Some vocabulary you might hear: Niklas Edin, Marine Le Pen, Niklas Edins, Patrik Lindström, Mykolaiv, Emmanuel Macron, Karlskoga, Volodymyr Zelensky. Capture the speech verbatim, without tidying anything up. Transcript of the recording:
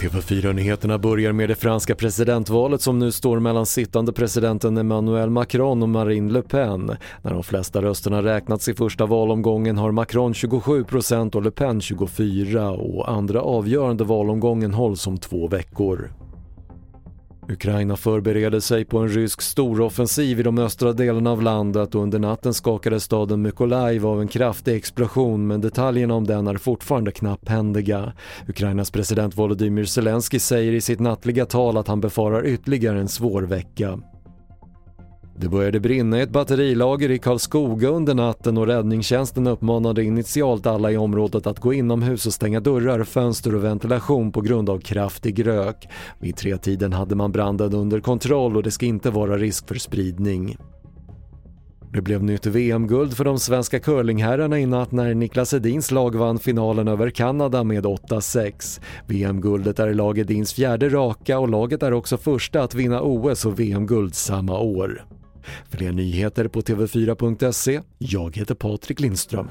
T V fyra-nyheterna börjar med det franska presidentvalet som nu står mellan sittande presidenten Emmanuel Macron och Marine Le Pen. När de flesta rösterna räknats i första valomgången har Macron tjugosju procent och Le Pen tjugofyra procent och andra avgörande valomgången hålls om två veckor. Ukraina förbereder sig på en rysk storoffensiv i de östra delarna av landet och under natten skakade staden Mykolaiv av en kraftig explosion, men detaljerna om den är fortfarande knapphändiga. Ukrainas president Volodymyr Zelensky säger i sitt nattliga tal att han befarar ytterligare en svår vecka. Det började brinna i ett batterilager i Karlskoga under natten och räddningstjänsten uppmanade initialt alla i området att gå inomhus och stänga dörrar, fönster och ventilation på grund av kraftig rök. Vid tretiden hade man branden under kontroll och det ska inte vara risk för spridning. Det blev nytt V M-guld för de svenska curlingherrarna i natt när Niklas Edins lag vann finalen över Kanada med åtta sex. V M-guldet är lag Edins fjärde raka och laget är också första att vinna O S och V M-guld samma år. Fler nyheter på t v fyra punkt se. Jag heter Patrik Lindström.